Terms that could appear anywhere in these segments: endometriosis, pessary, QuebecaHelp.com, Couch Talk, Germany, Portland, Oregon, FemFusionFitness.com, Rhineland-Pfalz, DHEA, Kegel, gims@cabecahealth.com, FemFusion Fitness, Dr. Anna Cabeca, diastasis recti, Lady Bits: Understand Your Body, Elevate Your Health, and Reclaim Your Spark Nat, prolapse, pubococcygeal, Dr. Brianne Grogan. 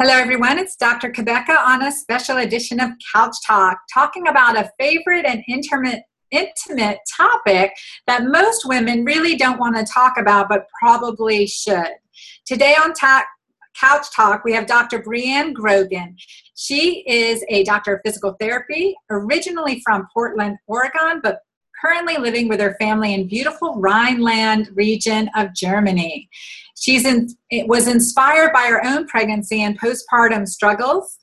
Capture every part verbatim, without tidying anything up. Hello everyone, it's Doctor Cabeca on a special edition of Couch Talk, talking about a favorite and intimate, intimate topic that most women really don't want to talk about, but probably should. Today on ta- Couch Talk, we have Doctor Brianne Grogan. She is a doctor of physical therapy, originally from Portland, Oregon, but currently living with her family in beautiful Rhineland region of Germany. She's in, was inspired by her own pregnancy and postpartum struggles.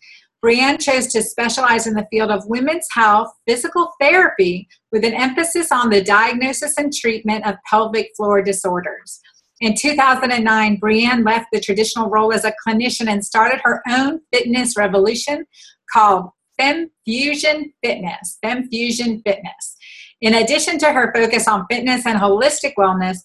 Brianne chose to specialize in the field of women's health, physical therapy, with an emphasis on the diagnosis and treatment of pelvic floor disorders. In two thousand nine, Brianne left the traditional role as a clinician and started her own fitness revolution called FemFusion Fitness, FemFusion Fitness. In addition to her focus on fitness and holistic wellness,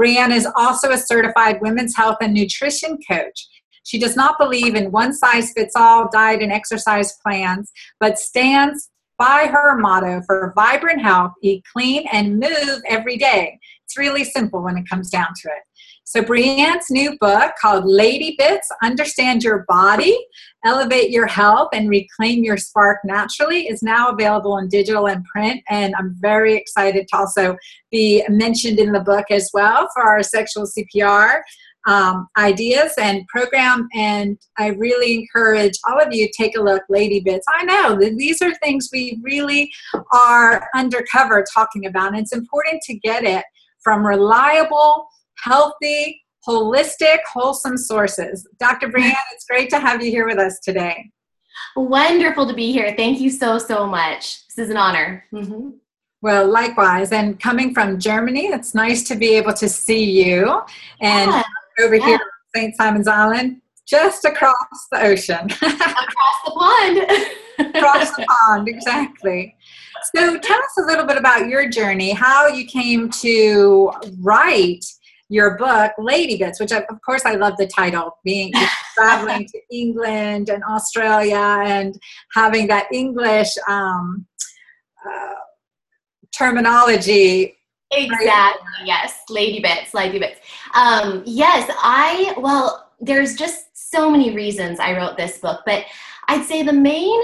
Brianne is also a certified women's health and nutrition coach. She does not believe in one-size-fits-all diet and exercise plans, but stands by her motto for vibrant health, eat clean, and move every day. It's really simple when it comes down to it. So Brianne's new book called Lady Bits: Understand Your Body, Elevate Your Health, and Reclaim Your Spark Naturally is now available in digital and print. And I'm very excited to also be mentioned in the book as well for our sexual C P R um, ideas and program. And I really encourage all of you to take a look, Lady Bits. I know that these are things we really are undercover talking about. And it's important to get it from reliable, healthy, holistic, wholesome sources. Doctor Brianne, it's great to have you here with us today. Wonderful to be here. Thank you so, so much. This is an honor. Mm-hmm. Well, likewise. And coming from Germany, it's nice to be able to see you. And yeah. over yeah. here, Saint Simon's Island, just across the ocean. Across the pond. Across the pond, exactly. So tell us a little bit about your journey, how you came to write your book, Lady Bits, which I, of course I love the title, being traveling to England and Australia and having that English um, uh, terminology. Exactly, right? Yes, Lady Bits, Lady Bits. Um, yes, I, well, there's just so many reasons I wrote this book, but I'd say the main,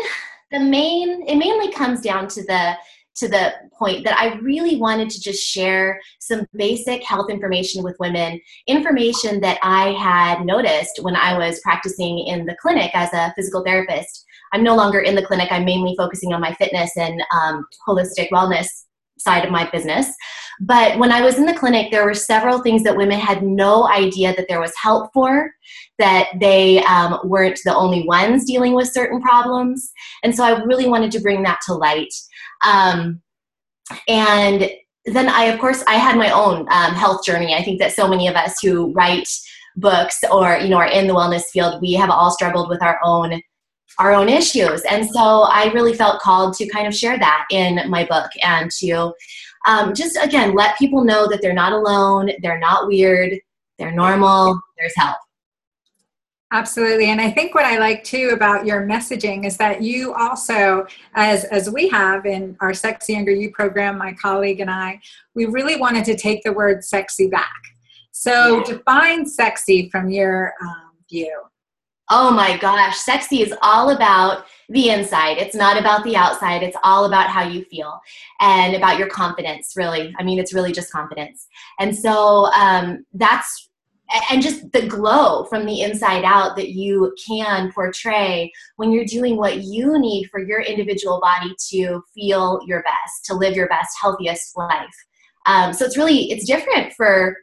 the main, it mainly comes down to the to the point that I really wanted to just share some basic health information with women, information that I had noticed when I was practicing in the clinic as a physical therapist. I'm no longer in the clinic. I'm mainly focusing on my fitness and um, holistic wellness side of my business. But when I was in the clinic, there were several things that women had no idea that there was help for, that they um, weren't the only ones dealing with certain problems. And so I really wanted to bring that to light. Um, and then I, of course, I had my own um, health journey. I think that so many of us who write books or, you know, are in the wellness field, we have all struggled with our own, our own issues. And so I really felt called to kind of share that in my book and to um, just, again, let people know that they're not alone. They're not weird. They're normal. There's help. Absolutely. And I think what I like too about your messaging is that you also, as as we have in our Sexy Under You program, my colleague and I, we really wanted to take the word sexy back. So yeah. Define sexy from your um, view. Oh my gosh. Sexy is all about the inside. It's not about the outside. It's all about how you feel and about your confidence, really. I mean, it's really just confidence. And so um, that's and just the glow from the inside out that you can portray when you're doing what you need for your individual body to feel your best, to live your best, healthiest life. Um, so it's really, it's different for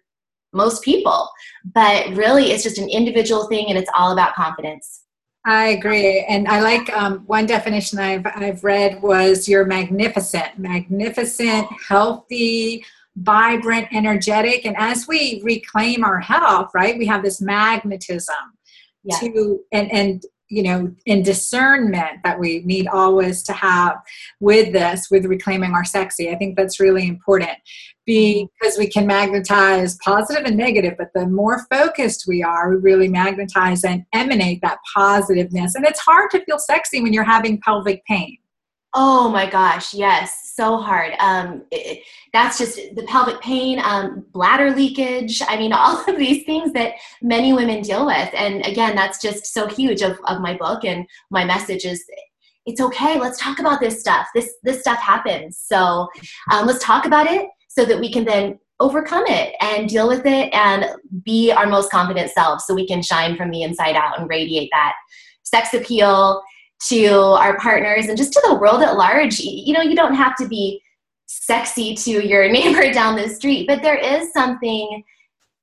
most people, but really it's just an individual thing and it's all about confidence. I agree. And I like um, one definition I've, I've read was you're magnificent, magnificent, healthy, vibrant, energetic. And as we reclaim our health, right, we have this magnetism yeah. to, and, and, you know, in discernment that we need always to have with this, with reclaiming our sexy. I think that's really important because we can magnetize positive and negative, but the more focused we are, we really magnetize and emanate that positiveness. And it's hard to feel sexy when you're having pelvic pain. Oh my gosh, yes, so hard. Um, it, that's just the pelvic pain, um, bladder leakage. I mean, all of these things that many women deal with. And again, that's just so huge of, of my book, and my message is, it's okay. Let's talk about this stuff. This this stuff happens. So um, let's talk about it so that we can then overcome it and deal with it and be our most confident selves, so we can shine from the inside out and radiate that sex appeal to our partners and just to the world at large. You know, you don't have to be sexy to your neighbor down the street, but there is something,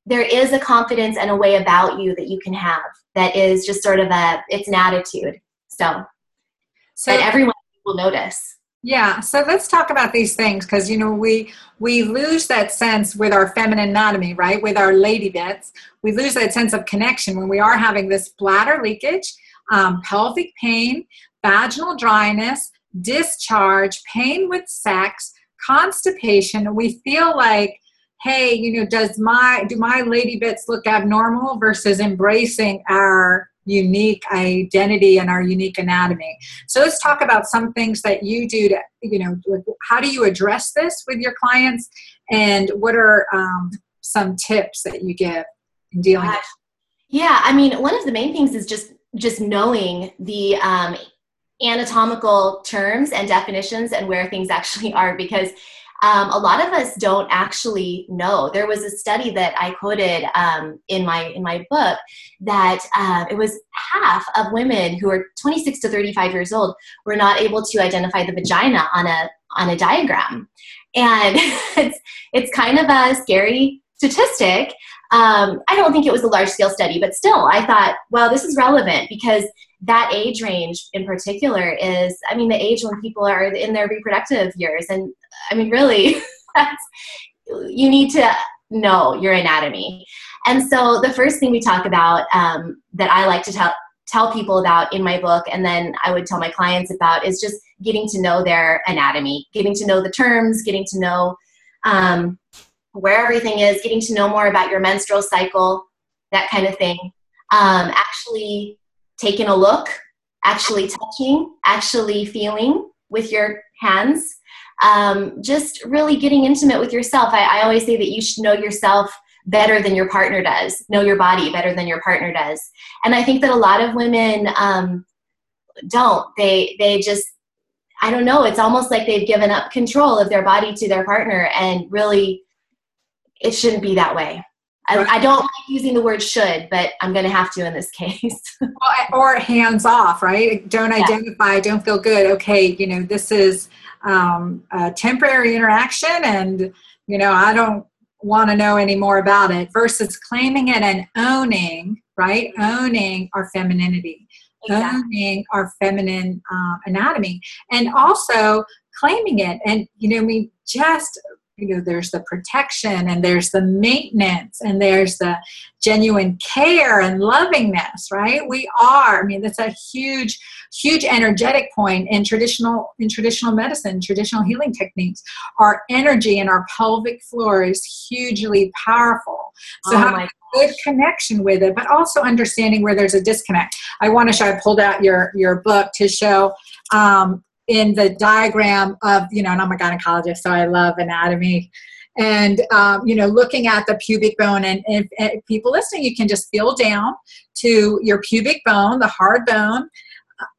there is a confidence and a way about you that you can have that is just sort of a, it's an attitude. So. So and everyone will notice. Yeah. So let's talk about these things, because, you know, we we lose that sense with our feminine anatomy, right? With our lady bits, we lose that sense of connection when we are having this bladder leakage, um, pelvic pain, vaginal dryness, discharge, pain with sex, constipation. We feel like, hey, you know, does my do my lady bits look abnormal, versus embracing our unique identity and our unique anatomy. So let's talk about some things that you do to, you know, how do you address this with your clients, and what are um, some tips that you give in dealing with? Yeah, I mean, one of the main things is just just knowing the um, anatomical terms and definitions and where things actually are, because Um, a lot of us don't actually know. There was a study that I quoted um, in my in my book that uh, it was half of women who are twenty-six to thirty-five years old were not able to identify the vagina on a on a diagram, and it's it's kind of a scary statistic. Um, I don't think it was a large scale study, but still, I thought, well, this is relevant, because that age range in particular is, I mean, the age when people are in their reproductive years. And I mean, really, that's, you need to know your anatomy. And so the first thing we talk about um, that I like to tell, tell people about in my book, and then I would tell my clients about, is just getting to know their anatomy, getting to know the terms, getting to know um, where everything is, getting to know more about your menstrual cycle, that kind of thing. Um, actually taking a look, actually touching, actually feeling with your hands, um, just really getting intimate with yourself. I, I always say that you should know yourself better than your partner does, know your body better than your partner does. And I think that a lot of women um, don't. They they just, I don't know, it's almost like they've given up control of their body to their partner, and really it shouldn't be that way. I, I don't like using the word should, but I'm going to have to in this case. Or hands off, right? Don't yeah. identify, don't feel good. Okay, you know, this is um, a temporary interaction, and, you know, I don't want to know any more about it, versus claiming it and owning, right? Owning our femininity, exactly. Owning our feminine uh, anatomy, and also claiming it. And, you know, we just... You know, there's the protection, and there's the maintenance, and there's the genuine care and lovingness, right? We are, I mean, that's a huge, huge energetic point in traditional, in traditional medicine, traditional healing techniques. Our energy in our pelvic floor is hugely powerful. So oh having a good connection with it, but also understanding where there's a disconnect. I want to show, I pulled out your, your book to show, um, in the diagram of, you know, and I'm a gynecologist, so I love anatomy. And, um, you know, looking at the pubic bone, and, and, and people listening, you can just feel down to your pubic bone, the hard bone,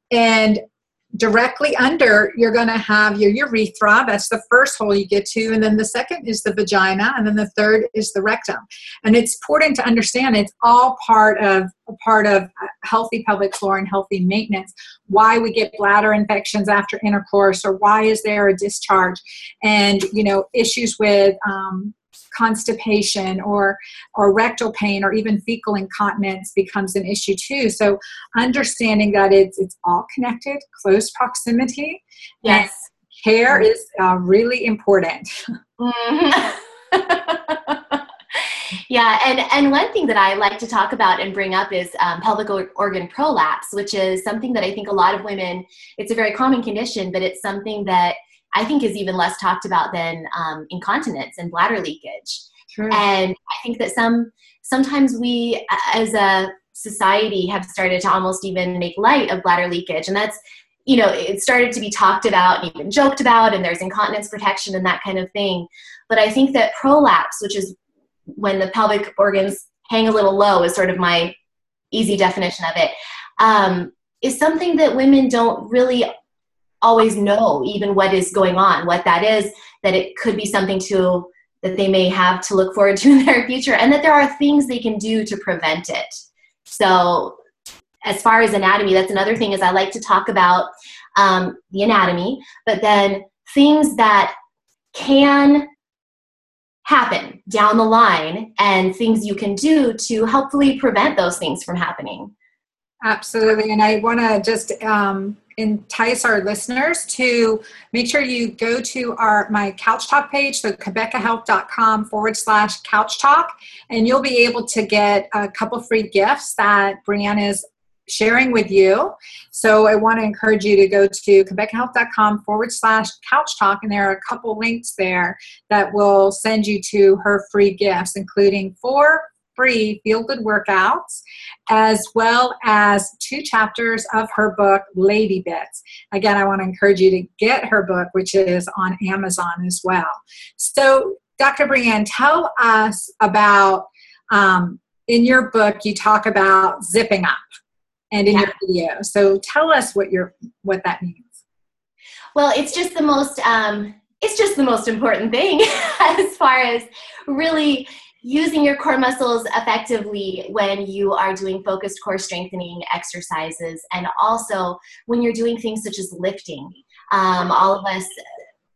and directly under, you're going to have your urethra. That's the first hole you get to. And then the second is the vagina. And then the third is the rectum. And it's important to understand it's all part of part of healthy pelvic floor and healthy maintenance, why we get bladder infections after intercourse, or why is there a discharge, and, you know, issues with um, constipation or, or rectal pain, or even fecal incontinence becomes an issue too. So understanding that it's, it's all connected, close proximity. Yes. Care mm-hmm. is uh, really important. Mm-hmm. Yeah. And, and one thing that I like to talk about and bring up is um, pelvic organ prolapse, which is something that I think a lot of women, it's a very common condition, but it's something that I think is even less talked about than um, incontinence and bladder leakage. True. And I think that some sometimes we as a society have started to almost even make light of bladder leakage, and that's you know, it started to be talked about and even joked about, and there's incontinence protection and that kind of thing. But I think that prolapse, which is when the pelvic organs hang a little low, is sort of my easy definition of it, um, is something that women don't really always know even what is going on, what that is, that it could be something to that they may have to look forward to in their future, and that there are things they can do to prevent it. So as far as anatomy, that's another thing, is I like to talk about um, the anatomy, but then things that can happen down the line and things you can do to helpfully prevent those things from happening. Absolutely. And I want to just um, entice our listeners to make sure you go to our my Couch Talk page, so QuebecaHelp.com forward slash Couch Talk, and you'll be able to get a couple free gifts that Brianne is sharing with you. So I want to encourage you to go to QuebecaHelp.com forward slash Couch Talk, and there are a couple links there that will send you to her free gifts, including four free feel-good workouts, as well as two chapters of her book, Lady Bits. Again, I want to encourage you to get her book, which is on Amazon as well. So, Doctor Brianne, tell us about, um, in your book, you talk about zipping up, and in yeah. your video. So tell us what your what that means. Well, it's just the most, um, it's just the most important thing as far as really using your core muscles effectively when you are doing focused core strengthening exercises, and also when you're doing things such as lifting. Um, all of us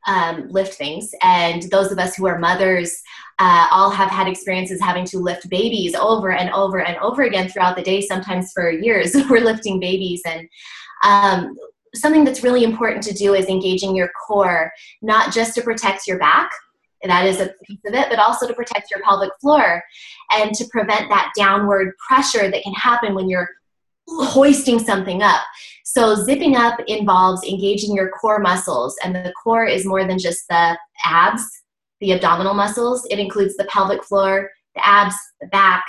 um, lift things, and those of us who are mothers uh, all have had experiences having to lift babies over and over and over again throughout the day, sometimes for years. We're lifting babies, and um, something that's really important to do is engaging your core, not just to protect your back, that is a piece of it, but also to protect your pelvic floor and to prevent that downward pressure that can happen when you're hoisting something up. So zipping up involves engaging your core muscles, and the core is more than just the abs, the abdominal muscles. It includes the pelvic floor, the abs, the back,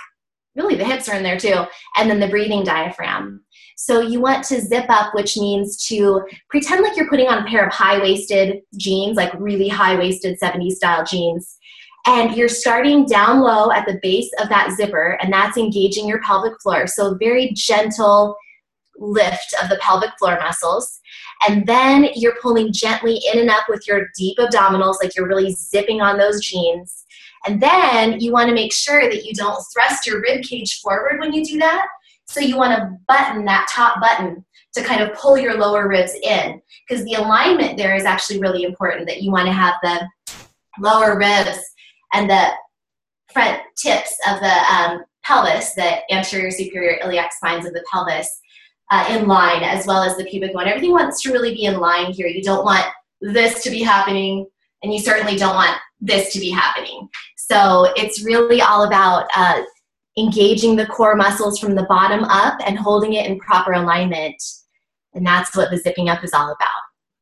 really the hips are in there too, and then the breathing diaphragm. So you want to zip up, which means to pretend like you're putting on a pair of high-waisted jeans, like really high-waisted seventies-style jeans, and you're starting down low at the base of that zipper, and that's engaging your pelvic floor. So very gentle lift of the pelvic floor muscles, and then you're pulling gently in and up with your deep abdominals, like you're really zipping on those jeans. And then you want to make sure that you don't thrust your rib cage forward when you do that. So you want to button that top button to kind of pull your lower ribs in, because the alignment there is actually really important, that you want to have the lower ribs and the front tips of the um, pelvis, the anterior superior iliac spines of the pelvis uh, in line, as well as the pubic bone. Everything wants to really be in line here. You don't want this to be happening, and you certainly don't want this to be happening. So it's really all about uh, engaging the core muscles from the bottom up and holding it in proper alignment. And that's what the zipping up is all about.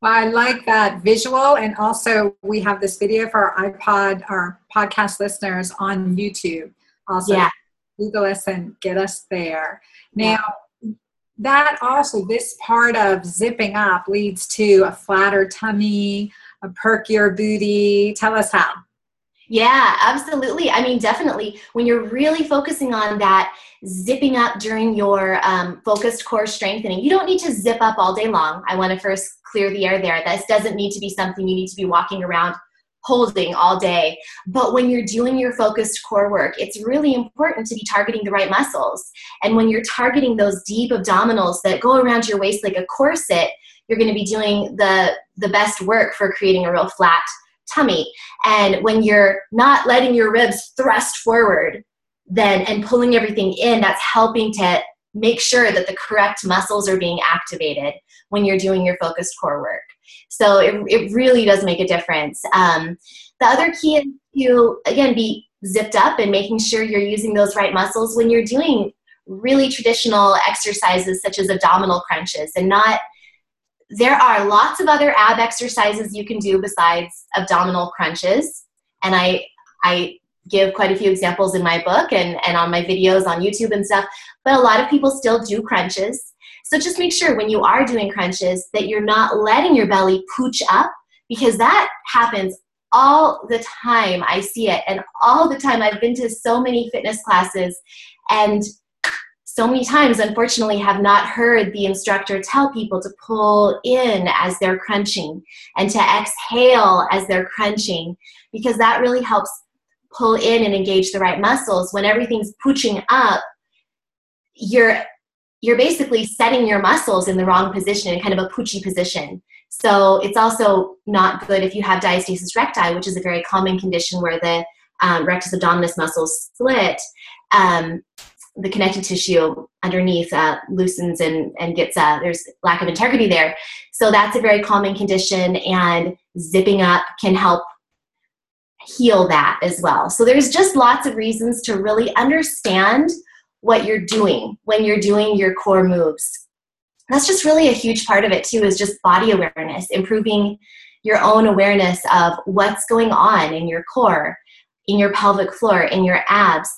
Well, I like that visual. And also we have this video for our iPod, our podcast listeners on YouTube. Also, yeah. Google us and get us there. Now, that also, this part of zipping up leads to a flatter tummy, a perkier booty. Tell us how. Yeah, absolutely. I mean, definitely when you're really focusing on that zipping up during your um, focused core strengthening, you don't need to zip up all day long. I want to first clear the air there. This doesn't need to be something you need to be walking around holding all day. But when you're doing your focused core work, it's really important to be targeting the right muscles. And when you're targeting those deep abdominals that go around your waist like a corset, you're going to be doing the, the best work for creating a real flat tummy. And when you're not letting your ribs thrust forward then and pulling everything in, that's helping to make sure that the correct muscles are being activated when you're doing your focused core work. So it, it really does make a difference. Um, the other key is to, again, be zipped up and making sure you're using those right muscles when you're doing really traditional exercises such as abdominal crunches and not. There are lots of other ab exercises you can do besides abdominal crunches, and I I give quite a few examples in my book and, and on my videos on YouTube and stuff, but a lot of people still do crunches. So just make sure when you are doing crunches that you're not letting your belly pooch up, because that happens all the time. I see it, and all the time. I've been to so many fitness classes, and so many times, unfortunately, have not heard the instructor tell people to pull in as they're crunching and to exhale as they're crunching, because that really helps pull in and engage the right muscles. When everything's pooching up, you're you're basically setting your muscles in the wrong position, in kind of a poochy position. So it's also not good if you have diastasis recti, which is a very common condition where the um, rectus abdominis muscles split. Um, the connective tissue underneath uh, loosens and, and gets, uh, there's lack of integrity there. So that's a very common condition, and zipping up can help heal that as well. So there's just lots of reasons to really understand what you're doing when you're doing your core moves. That's just really a huge part of it too, is just body awareness, improving your own awareness of what's going on in your core, in your pelvic floor, in your abs,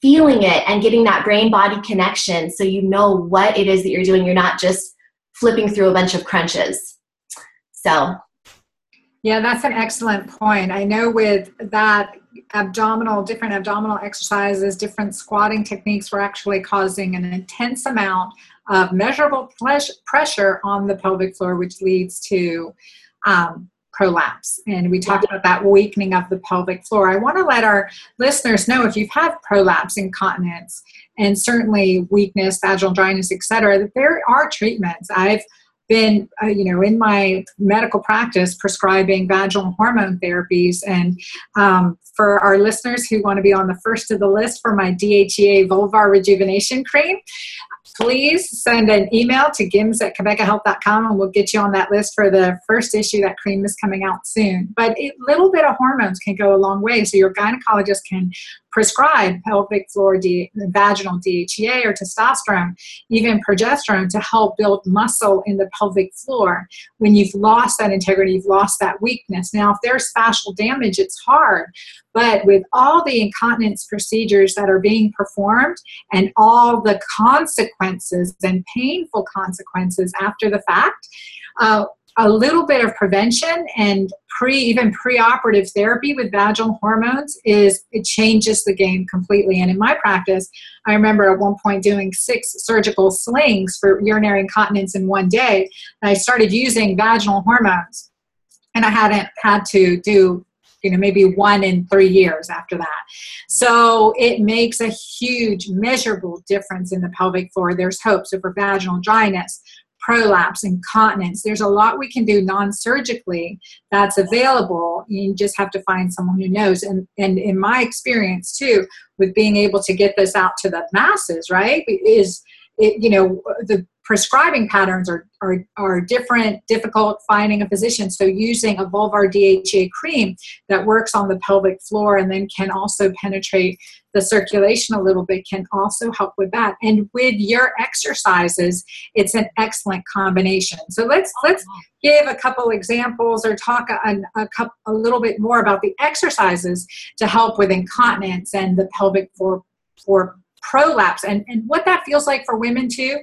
feeling it and getting that brain-body connection so you know what it is that you're doing. You're not just flipping through a bunch of crunches. So, yeah, that's an excellent point. I know with that abdominal, different abdominal exercises, different squatting techniques were actually causing an intense amount of measurable pressure on the pelvic floor, which leads to um, prolapse. And we talked about that weakening of the pelvic floor. I want to let our listeners know, if you've had prolapse, incontinence, and certainly weakness, vaginal dryness, et cetera, that there are treatments. I've been, uh, you know, in my medical practice prescribing vaginal hormone therapies. And um, for our listeners who want to be on the first of the list for my D H E A vulvar rejuvenation cream, please send an email to gims at cabeca health dot com and we'll get you on that list for the first issue. That cream is coming out soon. But a little bit of hormones can go a long way. So your gynecologist can prescribe pelvic floor D, vaginal D H E A or testosterone, even progesterone, to help build muscle in the pelvic floor. When you've lost that integrity, you've lost that weakness. Now, if there's spatial damage, it's hard. But with all the incontinence procedures that are being performed and all the consequences and painful consequences after the fact, uh, a little bit of prevention and pre even preoperative therapy with vaginal hormones is it changes the game completely. And in my practice, I remember at one point doing six surgical slings for urinary incontinence in one day. And I started using vaginal hormones, and I hadn't had to do, you know, maybe one in three years after that. So it makes a huge measurable difference in the pelvic floor. There's hope. So for vaginal dryness, prolapse, incontinence, there's a lot we can do non-surgically that's available. You just have to find someone who knows. And, and in my experience too, with being able to get this out to the masses, right, is, it, you know, the prescribing patterns are, are, are different, difficult finding a physician. So using a vulvar D H E A cream that works on the pelvic floor and then can also penetrate the circulation a little bit can also help with that. And with your exercises, it's an excellent combination. So let's let's give a couple examples or talk a, a, couple, a little bit more about the exercises to help with incontinence and the pelvic floor, floor prolapse and, and what that feels like for women too.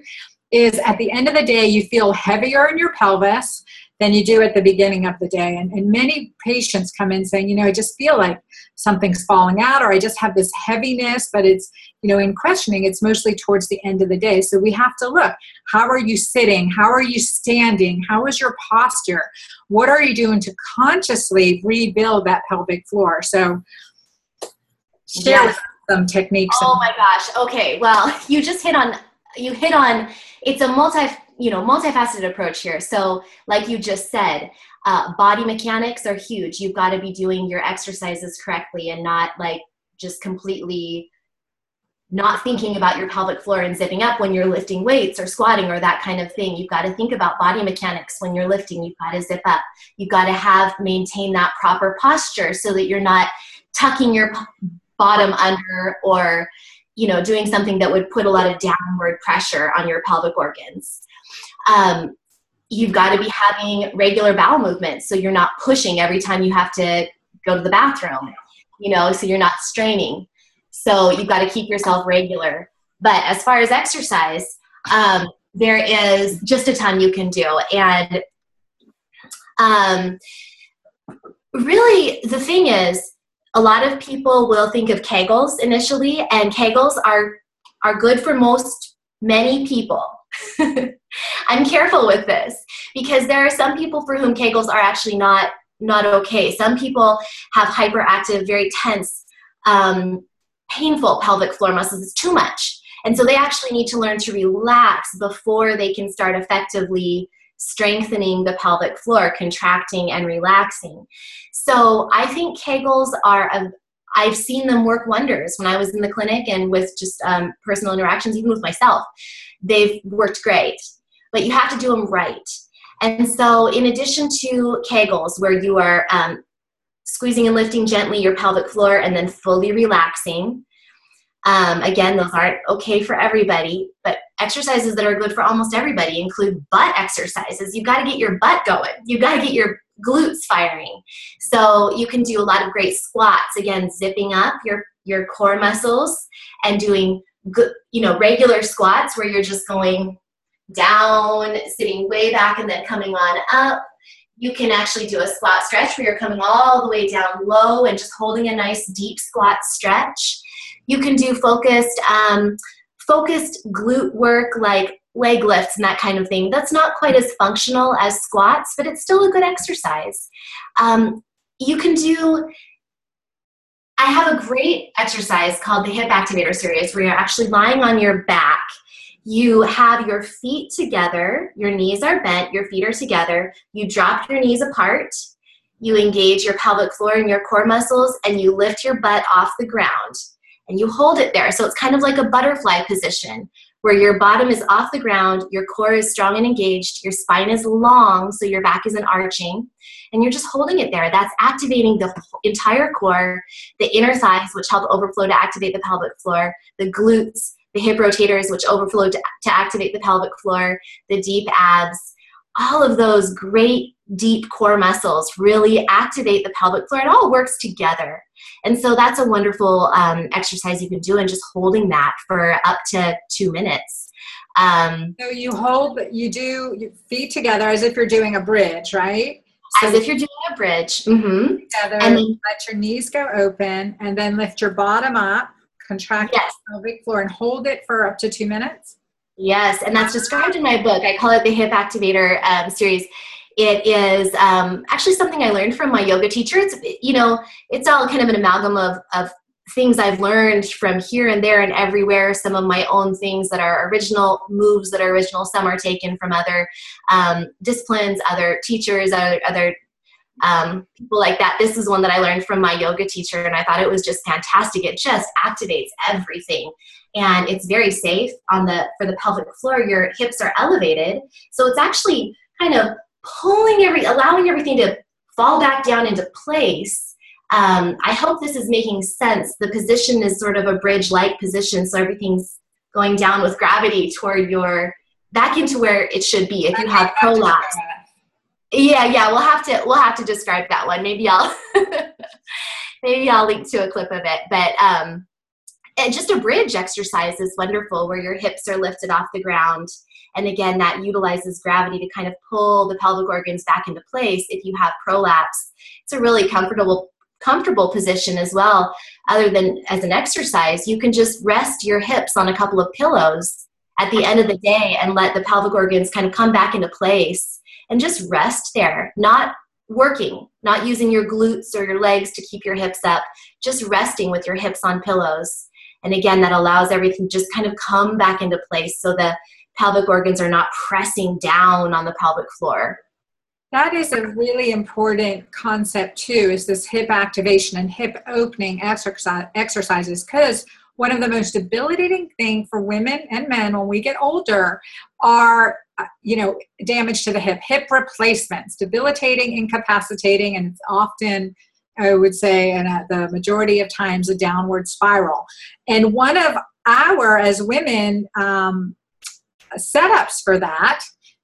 Is at the end of the day, you feel heavier in your pelvis than you do at the beginning of the day. And, and many patients come in saying, you know, I just feel like something's falling out, or I just have this heaviness, but it's, you know, in questioning, it's mostly towards the end of the day. So we have to look, how are you sitting? How are you standing? How is your posture? What are you doing to consciously rebuild that pelvic floor? So share yes. some techniques. Oh my gosh. Okay. Well, you just hit on You hit on, it's a multi, you know, multifaceted approach here. So like you just said, uh, body mechanics are huge. You've got to be doing your exercises correctly and not like just completely not thinking about your pelvic floor and zipping up when you're lifting weights or squatting or that kind of thing. You've got to think about body mechanics when you're lifting. You've got to zip up. You've got to have, maintain that proper posture so that you're not tucking your bottom under or, you know, doing something that would put a lot of downward pressure on your pelvic organs. Um, you've got to be having regular bowel movements, so you're not pushing every time you have to go to the bathroom, you know, so you're not straining. So you've got to keep yourself regular. But as far as exercise, um, there is just a ton you can do. And um, really, the thing is, a lot of people will think of Kegels initially, and Kegels are, are good for most, many people. I'm careful with this because there are some people for whom Kegels are actually not, not okay. Some people have hyperactive, very tense, um, painful pelvic floor muscles. It's too much. And so they actually need to learn to relax before they can start effectively strengthening the pelvic floor, contracting and relaxing. So I think Kegels are, a, I've seen them work wonders when I was in the clinic and with just um, personal interactions, even with myself. They've worked great, but you have to do them right. And so in addition to Kegels, where you are um, squeezing and lifting gently your pelvic floor and then fully relaxing, Um, again, those aren't okay for everybody, but exercises that are good for almost everybody include butt exercises. You've got to get your butt going. You've got to get your glutes firing. So you can do a lot of great squats, again, zipping up your, your core muscles and doing good, you know, regular squats where you're just going down, sitting way back and then coming on up. You can actually do a squat stretch where you're coming all the way down low and just holding a nice deep squat stretch. You can do focused um, focused glute work like leg lifts and that kind of thing. That's not quite as functional as squats, but it's still a good exercise. Um, you can do, I have a great exercise called the hip activator series where you're actually lying on your back. You have your feet together, your knees are bent, your feet are together, you drop your knees apart, you engage your pelvic floor and your core muscles, and you lift your butt off the ground. And you hold it there. So it's kind of like a butterfly position where your bottom is off the ground, your core is strong and engaged, your spine is long so your back isn't arching, and you're just holding it there. That's activating the entire core, the inner thighs, which help overflow to activate the pelvic floor, the glutes, the hip rotators, which overflow to, to activate the pelvic floor, the deep abs. All of those great deep core muscles really activate the pelvic floor. It all works together. And so that's a wonderful um, exercise you can do, and just holding that for up to two minutes. Um, so you hold, you do your feet together as if you're doing a bridge, right? So as if you're doing a bridge. Mm-hmm. Together, and then, let your knees go open, and then lift your bottom up, contract yes. the pelvic floor, and hold it for up to two minutes. Yes, and that's described in my book. I call it the Hip Activator um, series. It is um, actually something I learned from my yoga teacher. It's, you know, it's all kind of an amalgam of, of things I've learned from here and there and everywhere. Some of my own things that are original, moves that are original. Some are taken from other um, disciplines, other teachers, other, other um, people like that. This is one that I learned from my yoga teacher, and I thought it was just fantastic. It just activates everything. And it's very safe on the for the pelvic floor. Your hips are elevated, so it's actually kind of pulling every, allowing everything to fall back down into place. Um, I hope this is making sense. The position is sort of a bridge-like position, so everything's going down with gravity toward your back into where it should be. If you have prolapse, yeah, yeah, we'll have to we'll have to describe that one. Maybe I'll maybe I'll link to a clip of it, but. Um, And just a bridge exercise is wonderful where your hips are lifted off the ground. And again, that utilizes gravity to kind of pull the pelvic organs back into place if you have prolapse. It's a really comfortable, comfortable position as well. Other than as an exercise, you can just rest your hips on a couple of pillows at the end of the day and let the pelvic organs kind of come back into place and just rest there, not working, not using your glutes or your legs to keep your hips up, just resting with your hips on pillows. And again, that allows everything just kind of come back into place so the pelvic organs are not pressing down on the pelvic floor. That is a really important concept too, is this hip activation and hip opening exercise, exercises, because one of the most debilitating things for women and men when we get older are, you know, damage to the hip, hip replacements, debilitating, incapacitating, and it's often, I would say, and at the majority of times, a downward spiral. And one of our, as women, um, setups for that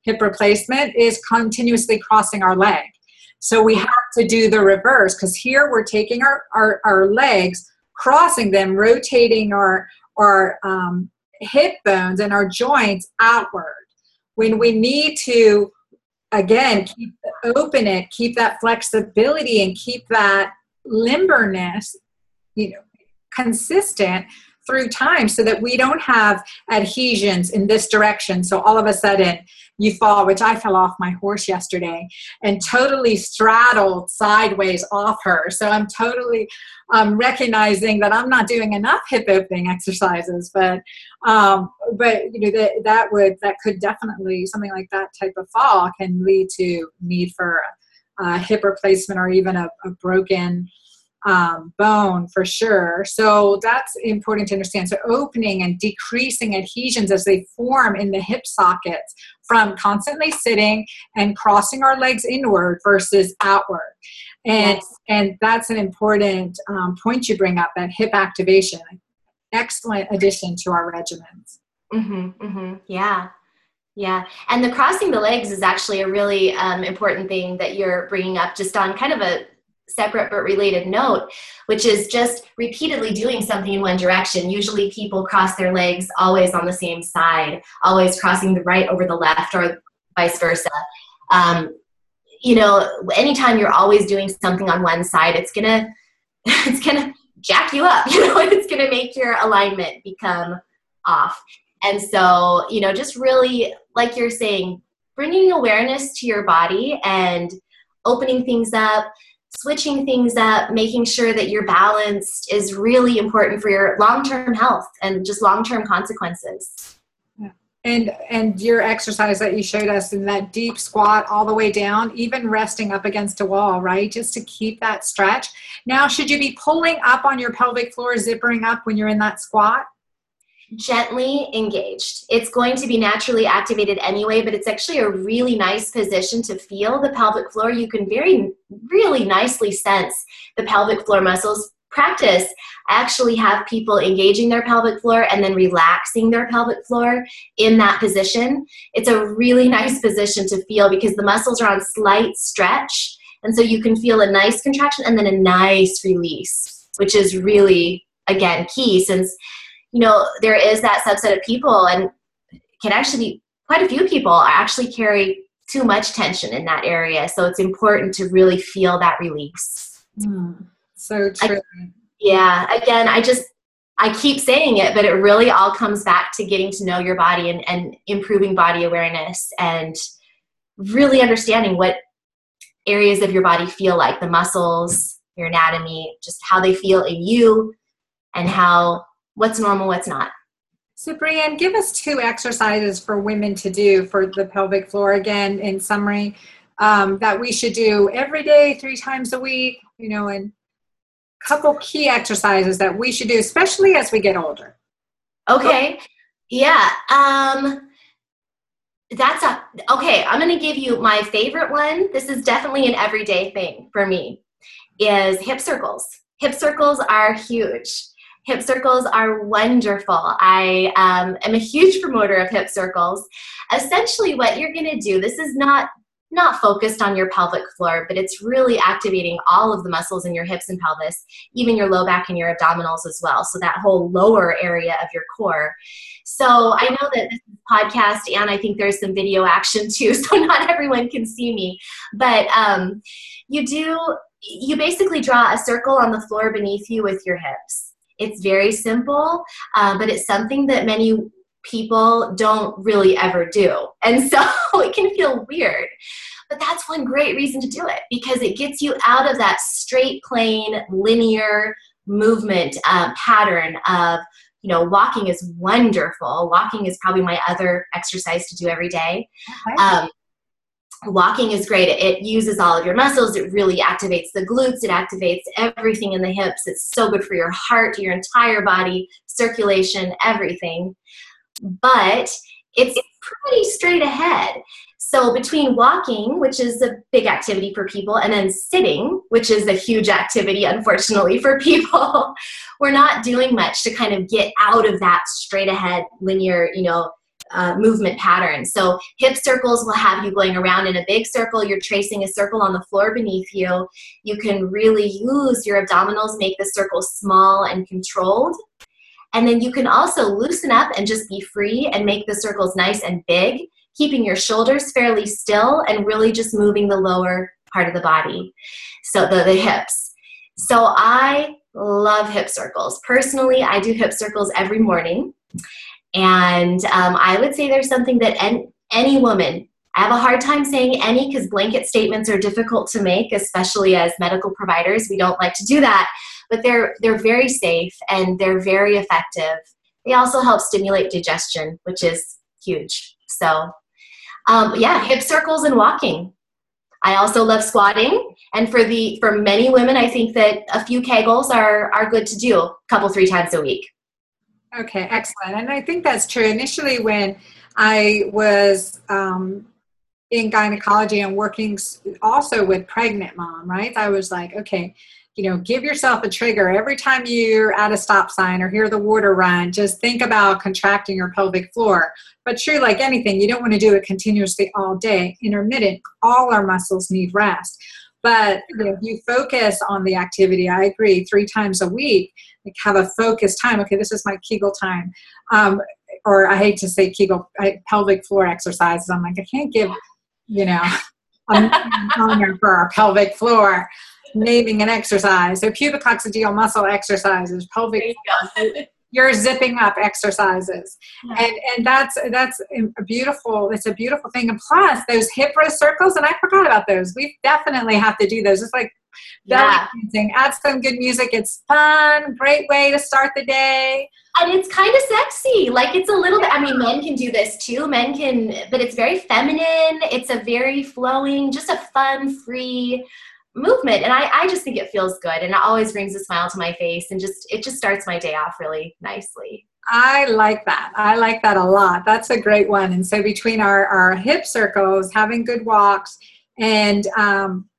hip replacement is continuously crossing our leg. So we have to do the reverse, because here we're taking our, our, our legs, crossing them, rotating our, our um, hip bones and our joints outward. when we need to, again, keep open it, keep that flexibility and keep that limberness, you know, consistent through time so that we don't have adhesions in this direction. So all of a sudden you fall, which I fell off my horse yesterday and totally straddled sideways off her. So I'm totally um, recognizing that I'm not doing enough hip opening exercises, but, um, but you know, that, that would, that could definitely, something like that type of fall can lead to need for uh hip replacement or even a, a broken Um, bone for sure. So that's important to understand. So opening and decreasing adhesions as they form in the hip sockets from constantly sitting and crossing our legs inward versus outward. And, yes. and that's an important um, point you bring up, that hip activation. Excellent addition to our regimens. Mm-hmm, mm-hmm. Yeah. Yeah. And the crossing the legs is actually a really um, important thing that you're bringing up, just on kind of a separate but related note, which is just repeatedly doing something in one direction. Usually people cross their legs always on the same side, always crossing the right over the left or vice versa. Um, you know, anytime you're always doing something on one side, it's gonna, it's gonna jack you up, you know, and it's gonna make your alignment become off. And so, you know, just really, like you're saying, bringing awareness to your body and opening things up, switching things up, making sure that you're balanced is really important for your long-term health and just long-term consequences. Yeah. And and your exercise that you showed us in that deep squat all the way down, even resting up against a wall, right? Just to keep that stretch. Now, should you be pulling up on your pelvic floor, zippering up when you're in that squat? Gently engaged. It's going to be naturally activated anyway, but it's actually a really nice position to feel the pelvic floor. You can very, really nicely sense the pelvic floor muscles. Practice. I actually have people engaging their pelvic floor and then relaxing their pelvic floor in that position. It's a really nice position to feel because the muscles are on slight stretch, and so you can feel a nice contraction and then a nice release, which is really, again, key, since you know, there is that subset of people, and can actually be quite a few people actually carry too much tension in that area. So it's important to really feel that release. Mm, so true. I, yeah. Again, I just, I keep saying it, but it really all comes back to getting to know your body and, and improving body awareness and really understanding what areas of your body feel like, the muscles, your anatomy, just how they feel in you and how what's normal, what's not. So Brianne, give us two exercises for women to do for the pelvic floor, again, in summary, um, that we should do every day, three times a week, you know, and a couple key exercises that we should do, especially as we get older. Okay. Yeah. Um, that's a, okay. I'm going to give you my favorite one. This is definitely an everyday thing for me, is hip circles. Hip circles are huge. Hip circles are wonderful. I um, am a huge promoter of hip circles. Essentially what you're gonna do, this is not, not focused on your pelvic floor, but it's really activating all of the muscles in your hips and pelvis, even your low back and your abdominals as well. So that whole lower area of your core. So I know that this podcast, and I think there's some video action too, so not everyone can see me, but um, you do, you basically draw a circle on the floor beneath you with your hips. It's very simple, uh, but it's something that many people don't really ever do. And so it can feel weird, but that's one great reason to do it, because it gets you out of that straight, plain, linear movement uh, pattern of, you know, walking is wonderful. Walking is probably my other exercise to do every day. Okay. Um, Walking is great. It uses all of your muscles. It really activates the glutes. It activates everything in the hips. It's so good for your heart, your entire body, circulation, everything. But it's pretty straight ahead. So between walking, which is a big activity for people, and then sitting, which is a huge activity, unfortunately, for people, we're not doing much to kind of get out of that straight ahead linear, you know, Uh, movement pattern. So hip circles will have you going around in a big circle. You're tracing a circle on the floor beneath you. You can really use your abdominals, make the circle small and controlled. And then you can also loosen up and just be free and make the circles nice and big. keeping your shoulders fairly still and really just moving the lower part of the body, so the, the hips. So I love hip circles. Personally, I do hip circles every morning. And um, I would say there's something that en- any woman, I have a hard time saying any because blanket statements are difficult to make, especially as medical providers. We don't like to do that. But they're they're very safe and they're very effective. They also help stimulate digestion, which is huge. So um, yeah, hip circles and walking. I also love squatting. And for the for many women, I think that a few Kegels are, are good to do a couple, three times a week. Okay, excellent. And I think that's true. Initially, when I was um, in gynecology and working also with pregnant mom, right? I was like, okay, you know, give yourself a trigger every time you're at a stop sign or hear the water run. Just think about contracting your pelvic floor. But true, like anything, you don't want to do it continuously all day. Intermittent, all our muscles need rest. But if you focus on the activity, I agree, three times a week, like have a focused time. Okay, this is my Kegel time. Um, or I hate to say Kegel, I, pelvic floor exercises. I'm like, I can't give, you know, I'm calendar for our pelvic floor. Naming an exercise. So pubococcygeal muscle exercises, pelvic, you you're zipping up exercises. Mm-hmm. And and that's that's a beautiful, it's a beautiful thing. And plus those hip wrist circles, and I forgot about those. We definitely have to do those. It's like yeah. dancing. Add some good music. It's fun, great way to start the day. And it's kind of sexy. Like it's a little bit, I mean, men can do this too. Men can, but it's very feminine. It's a very flowing, just a fun, free movement. And I, I just think it feels good. And it always brings a smile to my face and just, it just starts my day off really nicely. I like that. I like that a lot. That's a great one. And so between our, our hip circles, having good walks and, um,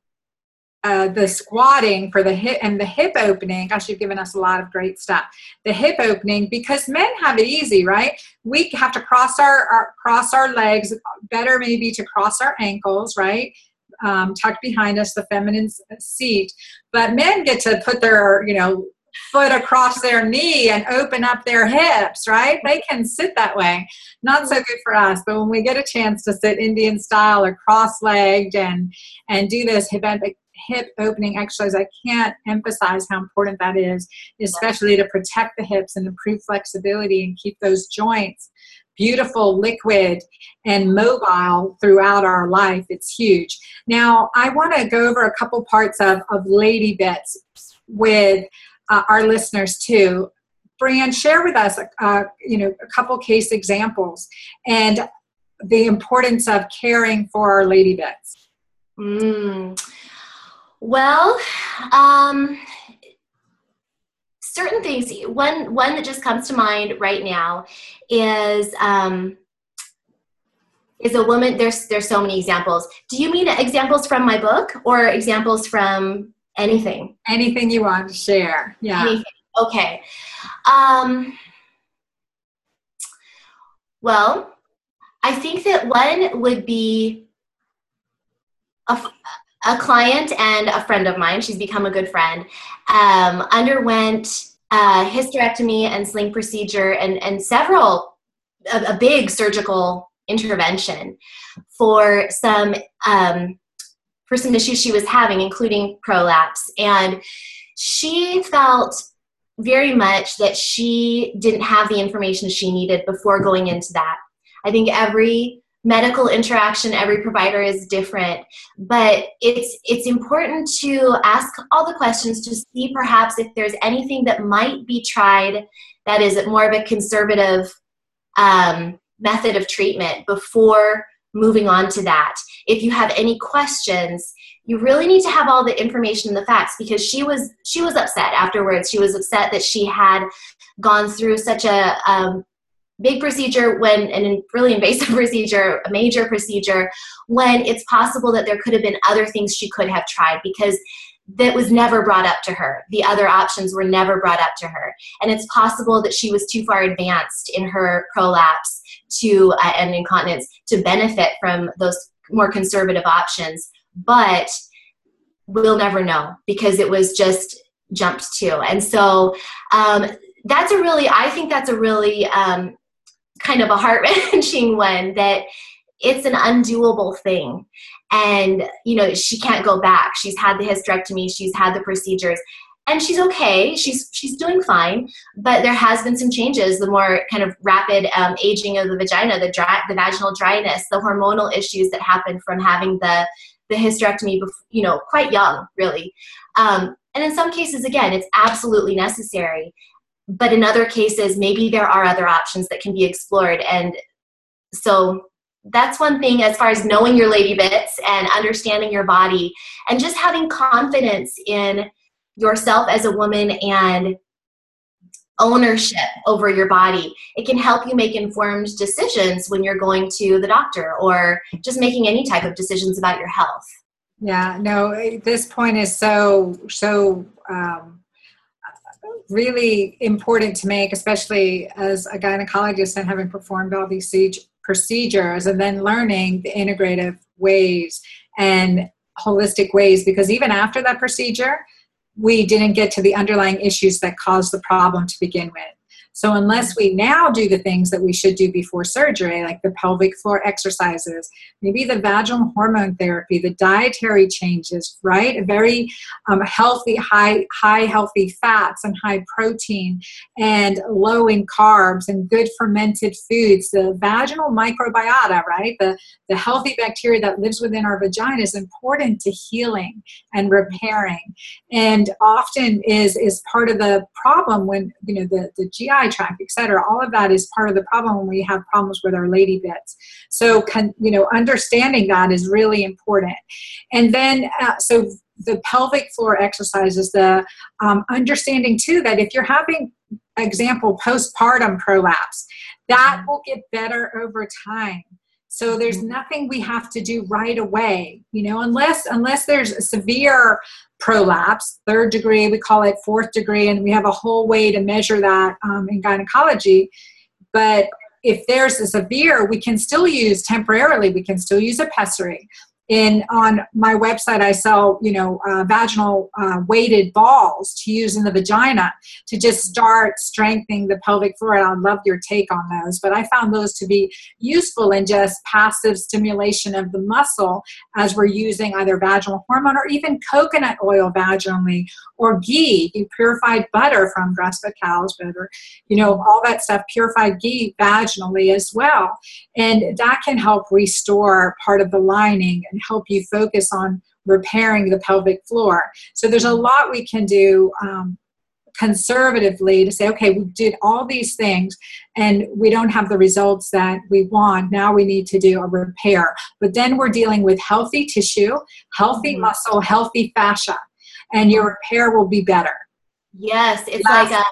Uh, the squatting for the hip and the hip opening. Gosh, you've given us a lot of great stuff. The hip opening, because men have it easy, right? We have to cross our, our cross our legs, better maybe to cross our ankles, right? Um, tucked behind us, the feminine seat. But men get to put their, you know, foot across their knee and open up their hips, right? They can sit that way. Not so good for us, but when we get a chance to sit Indian style or cross-legged and and do this hip hip opening exercise, I can't emphasize how important that is, especially to protect the hips and improve flexibility and keep those joints beautiful, liquid, and mobile throughout our life. It's huge. Now, I want to go over a couple parts of, of Lady Bits with uh, our listeners too. Brianne, share with us a, a, you know, a couple case examples and the importance of caring for our Lady Bits. Mm. Well, um, certain things, one, one that just comes to mind right now is, um, is a woman, there's, there's so many examples. Do you mean examples from my book or examples from anything? Anything you want to share. Yeah. Anything. Okay. Um, well, I think that one would be a, a client and a friend of mine, she's become a good friend, um, underwent a hysterectomy and sling procedure and, and several, a, a big surgical intervention for some, um, for some issues she was having, including prolapse. And she felt very much that she didn't have the information she needed before going into that. I think every medical interaction, every provider is different, but it's it's important to ask all the questions to see perhaps if there's anything that might be tried that is more of a conservative um, method of treatment before moving on to that. If you have any questions, you really need to have all the information and the facts, because she was she was upset afterwards. She was upset that she had gone through such a um, big procedure, when and really invasive procedure, a major procedure, when it's possible that there could have been other things she could have tried, because that was never brought up to her. The other options were never brought up to her. And it's possible that she was too far advanced in her prolapse to uh, and incontinence to benefit from those more conservative options. But we'll never know, because it was just jumped to. And so um, that's a really, I think that's a really, um, kind of a heart-wrenching one, that it's an undoable thing. And, you know, she can't go back. She's had the hysterectomy. She's had the procedures. And she's okay. She's she's doing fine. But there has been some changes. The more kind of rapid um, aging of the vagina, the dry, the vaginal dryness, the hormonal issues that happen from having the the hysterectomy, before, you know, quite young, really. Um, and in some cases, again, it's absolutely necessary. But in other cases, maybe there are other options that can be explored. And so that's one thing as far as knowing your lady bits and understanding your body and just having confidence in yourself as a woman and ownership over your body. It can help you make informed decisions when you're going to the doctor or just making any type of decisions about your health. Yeah, no, this point is so, so um, really important to make, especially as a gynecologist and having performed all these procedures and then learning the integrative ways and holistic ways, because even after that procedure, we didn't get to the underlying issues that caused the problem to begin with. So unless we now do the things that we should do before surgery, like the pelvic floor exercises, maybe the vaginal hormone therapy, the dietary changes, right? A very um, healthy, high, high healthy fats and high protein and low in carbs and good fermented foods, the vaginal microbiota, right? The, the healthy bacteria that lives within our vagina is important to healing and repairing, and often is, is part of the problem when, you know, the, the G I tract, et cetera. All of that is part of the problem when we have problems with our lady bits. So, can, you know, understanding that is really important. And then, uh, so the pelvic floor exercises, the um, understanding too, that if you're having, example, postpartum prolapse, that will get better over time. So there's nothing we have to do right away, you know, unless, unless there's a severe prolapse, third degree, we call it fourth degree, and we have a whole way to measure that um, in gynecology. But if there's a severe, we can still use temporarily, we can still use a pessary. In on my website, I sell, you know, uh, vaginal uh, weighted balls to use in the vagina to just start strengthening the pelvic floor. And I love your take on those, but I found those to be useful in just passive stimulation of the muscle as we're using either vaginal hormone or even coconut oil vaginally or ghee, you purified butter from grass-fed cows, butter, you know, all that stuff, purified ghee vaginally as well. And that can help restore part of the lining and help you focus on repairing the pelvic floor. So there's a lot we can do um, conservatively to say, okay, we did all these things and we don't have the results that we want. Now we need to do a repair. But then we're dealing with healthy tissue, healthy mm-hmm. muscle, healthy fascia, and your repair will be better. Yes, it's Last like a...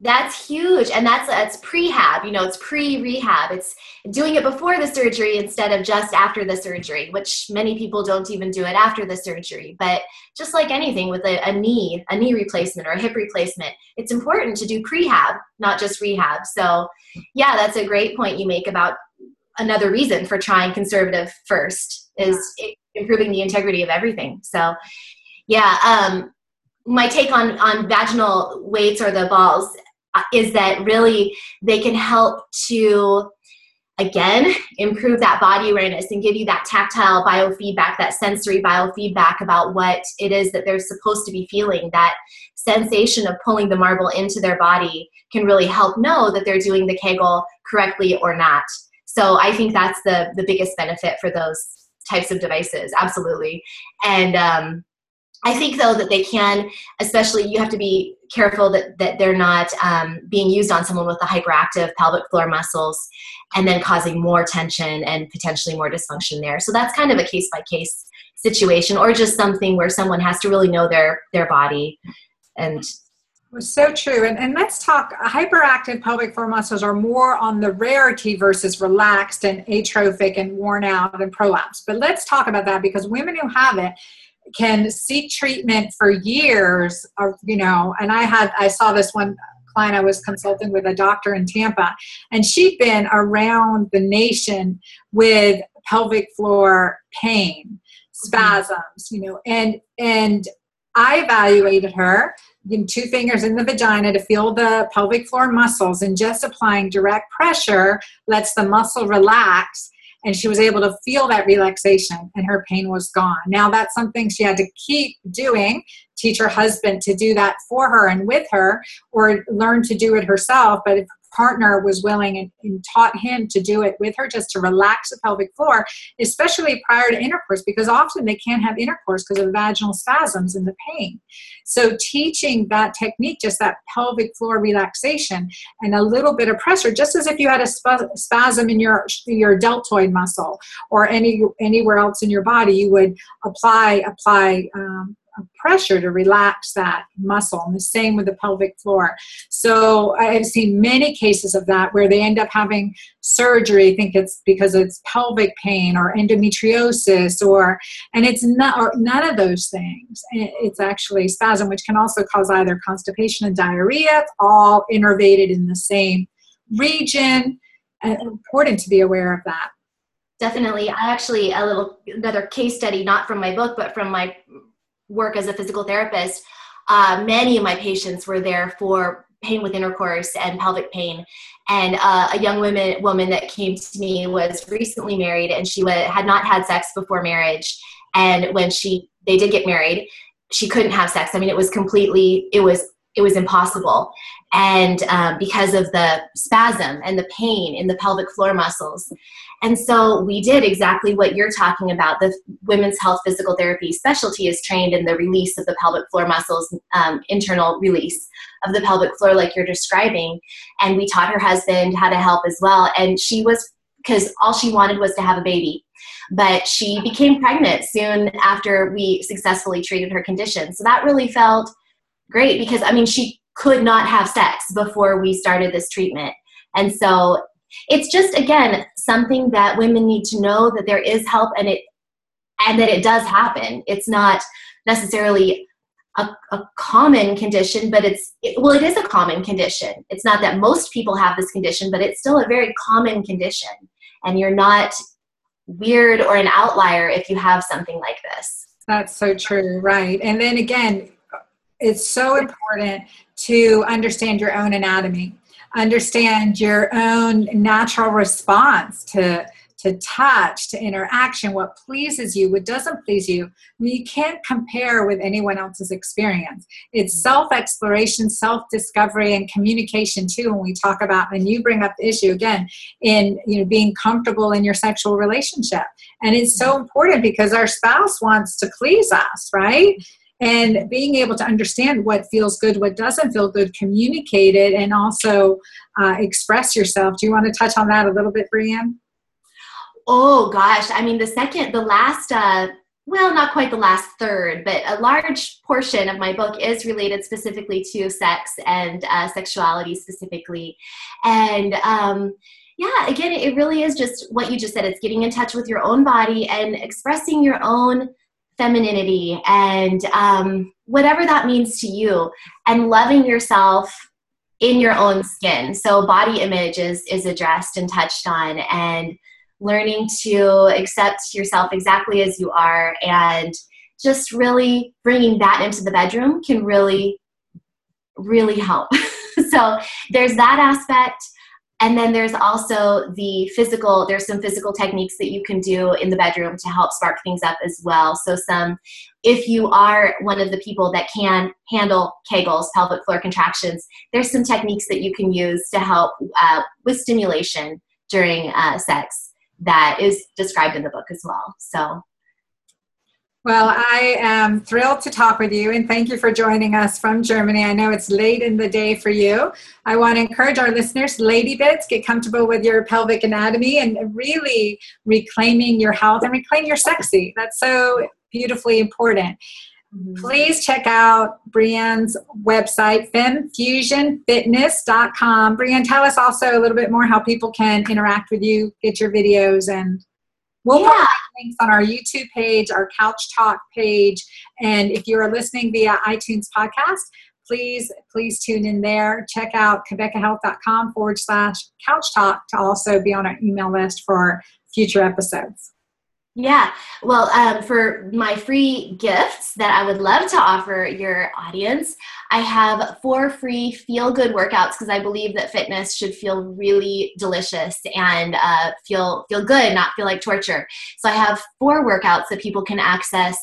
That's huge. And that's, that's prehab, you know, it's pre-rehab. It's doing it before the surgery instead of just after the surgery, which many people don't even do it after the surgery. But just like anything with a, a knee, a knee replacement or a hip replacement, it's important to do prehab, not just rehab. So yeah, that's a great point you make about another reason for trying conservative first is improving the integrity of everything. So yeah, um, my take on, on vaginal weights or the balls is that really they can help to, again, improve that body awareness and give you that tactile biofeedback, that sensory biofeedback about what it is that they're supposed to be feeling. That sensation of pulling the marble into their body can really help know that they're doing the Kegel correctly or not. So I think that's the, the biggest benefit for those types of devices, absolutely. And um, I think, though, that they can, especially you have to be careful that, that they're not um, being used on someone with the hyperactive pelvic floor muscles and then causing more tension and potentially more dysfunction there. So that's kind of a case-by-case situation, or just something where someone has to really know their, their body. And was so true. And, and let's talk, hyperactive pelvic floor muscles are more on the rarity versus relaxed and atrophic and worn out and prolapse. But let's talk about that, because women who have it can seek treatment for years, or, you know, and I had, I saw this one client I was consulting with, a doctor in Tampa, and she'd been around the nation with pelvic floor pain, spasms, you know, and, and I evaluated her, you know, two fingers in the vagina to feel the pelvic floor muscles, and just applying direct pressure lets the muscle relax and she was able to feel that relaxation and her pain was gone. Now that's something she had to keep doing, teach her husband to do that for her and with her, or learn to do it herself. But if partner was willing and, and taught him to do it with her, just to relax the pelvic floor, especially prior to intercourse, because often they can't have intercourse because of vaginal spasms and the pain. So teaching that technique, just that pelvic floor relaxation and a little bit of pressure, just as if you had a spasm in your your deltoid muscle or any anywhere else in your body, you would apply apply um pressure to relax that muscle, and the same with the pelvic floor. So I've seen many cases of that where they end up having surgery, think it's because it's pelvic pain or endometriosis, or and it's not, or none of those things. It's actually spasm, which can also cause either constipation and diarrhea, all innervated in the same region. And important to be aware of that. Definitely. I actually, a little another case study, not from my book, but from my work as a physical therapist, uh, many of my patients were there for pain with intercourse and pelvic pain. And uh, a young woman woman that came to me was recently married, and she w- had not had sex before marriage. And when she they did get married, she couldn't have sex. I mean, it was completely it was it was impossible. And um, because of the spasm and the pain in the pelvic floor muscles. And so we did exactly what you're talking about. The women's health physical therapy specialty is trained in the release of the pelvic floor muscles, um, internal release of the pelvic floor, like you're describing. And we taught her husband how to help as well. And she was, because all she wanted was to have a baby. But she became pregnant soon after we successfully treated her condition. So that really felt great because, I mean, she could not have sex before we started this treatment. And so it's just, again, something that women need to know, that there is help and it, and that it does happen. It's not necessarily a, a common condition, but it's, it, well, it is a common condition. It's not that most people have this condition, but it's still a very common condition. And you're not weird or an outlier if you have something like this. That's so true, right. And then again, it's so important to understand your own anatomy. Understand your own natural response to to touch, to interaction, what pleases you, what doesn't please you. You can't compare with anyone else's experience. It's self-exploration, self-discovery, and communication too. When we talk about, and you bring up the issue again, in you know being comfortable in your sexual relationship, and it's so important because our spouse wants to please us, right? And being able to understand what feels good, what doesn't feel good, communicate it, and also uh, express yourself. Do you want to touch on that a little bit, Brianne? Oh, gosh. I mean, the second, the last, uh, well, not quite the last third, but a large portion of my book is related specifically to sex and uh, sexuality specifically. And um, yeah, again, it really is just what you just said. It's getting in touch with your own body and expressing your own femininity and um, whatever that means to you, and loving yourself in your own skin. So body image is, is addressed and touched on, and learning to accept yourself exactly as you are, and just really bringing that into the bedroom can really, really help. So there's that aspect. And then there's also the physical, there's some physical techniques that you can do in the bedroom to help spark things up as well. So some, if you are one of the people that can handle Kegels, pelvic floor contractions, there's some techniques that you can use to help uh, with stimulation during uh, sex that is described in the book as well. So. Well, I am thrilled to talk with you, and thank you for joining us from Germany. I know it's late in the day for you. I want to encourage our listeners, Lady Bits, get comfortable with your pelvic anatomy and really reclaiming your health and reclaim your sexy. That's so beautifully important. Please check out Brianne's website, Fem Fusion Fitness dot com. Brianne, tell us also a little bit more how people can interact with you, get your videos, and we'll yeah. provide links on our YouTube page, our Couch Talk page, and if you are listening via iTunes podcast, please, please tune in there. Check out QuebecaHealth.com forward slash Couch Talk to also be on our email list for future episodes. Yeah. Well, um, for my free gifts that I would love to offer your audience, I have four free feel-good workouts because I believe that fitness should feel really delicious and uh, feel feel good, not feel like torture. So I have four workouts that people can access.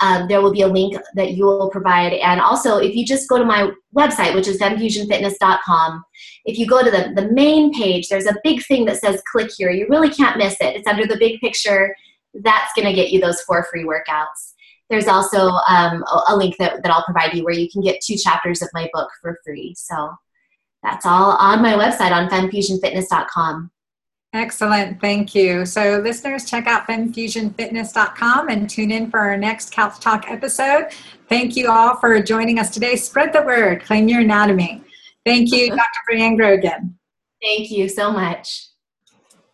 Um, there will be a link that you will provide. And also, if you just go to my website, which is Fem Fusion Fitness dot com, if you go to the, the main page, there's a big thing that says click here. You really can't miss it. It's under the big picture. That's going to get you those four free workouts. There's also um, a, a link that, that I'll provide you where you can get two chapters of my book for free. So that's all on my website on Fem Fusion Fitness dot com. Excellent. Thank you. So listeners, check out Fem Fusion Fitness dot com and tune in for our next Couch Talk episode. Thank you all for joining us today. Spread the word. Claim your anatomy. Thank you, Doctor Brianne Grogan. Thank you so much.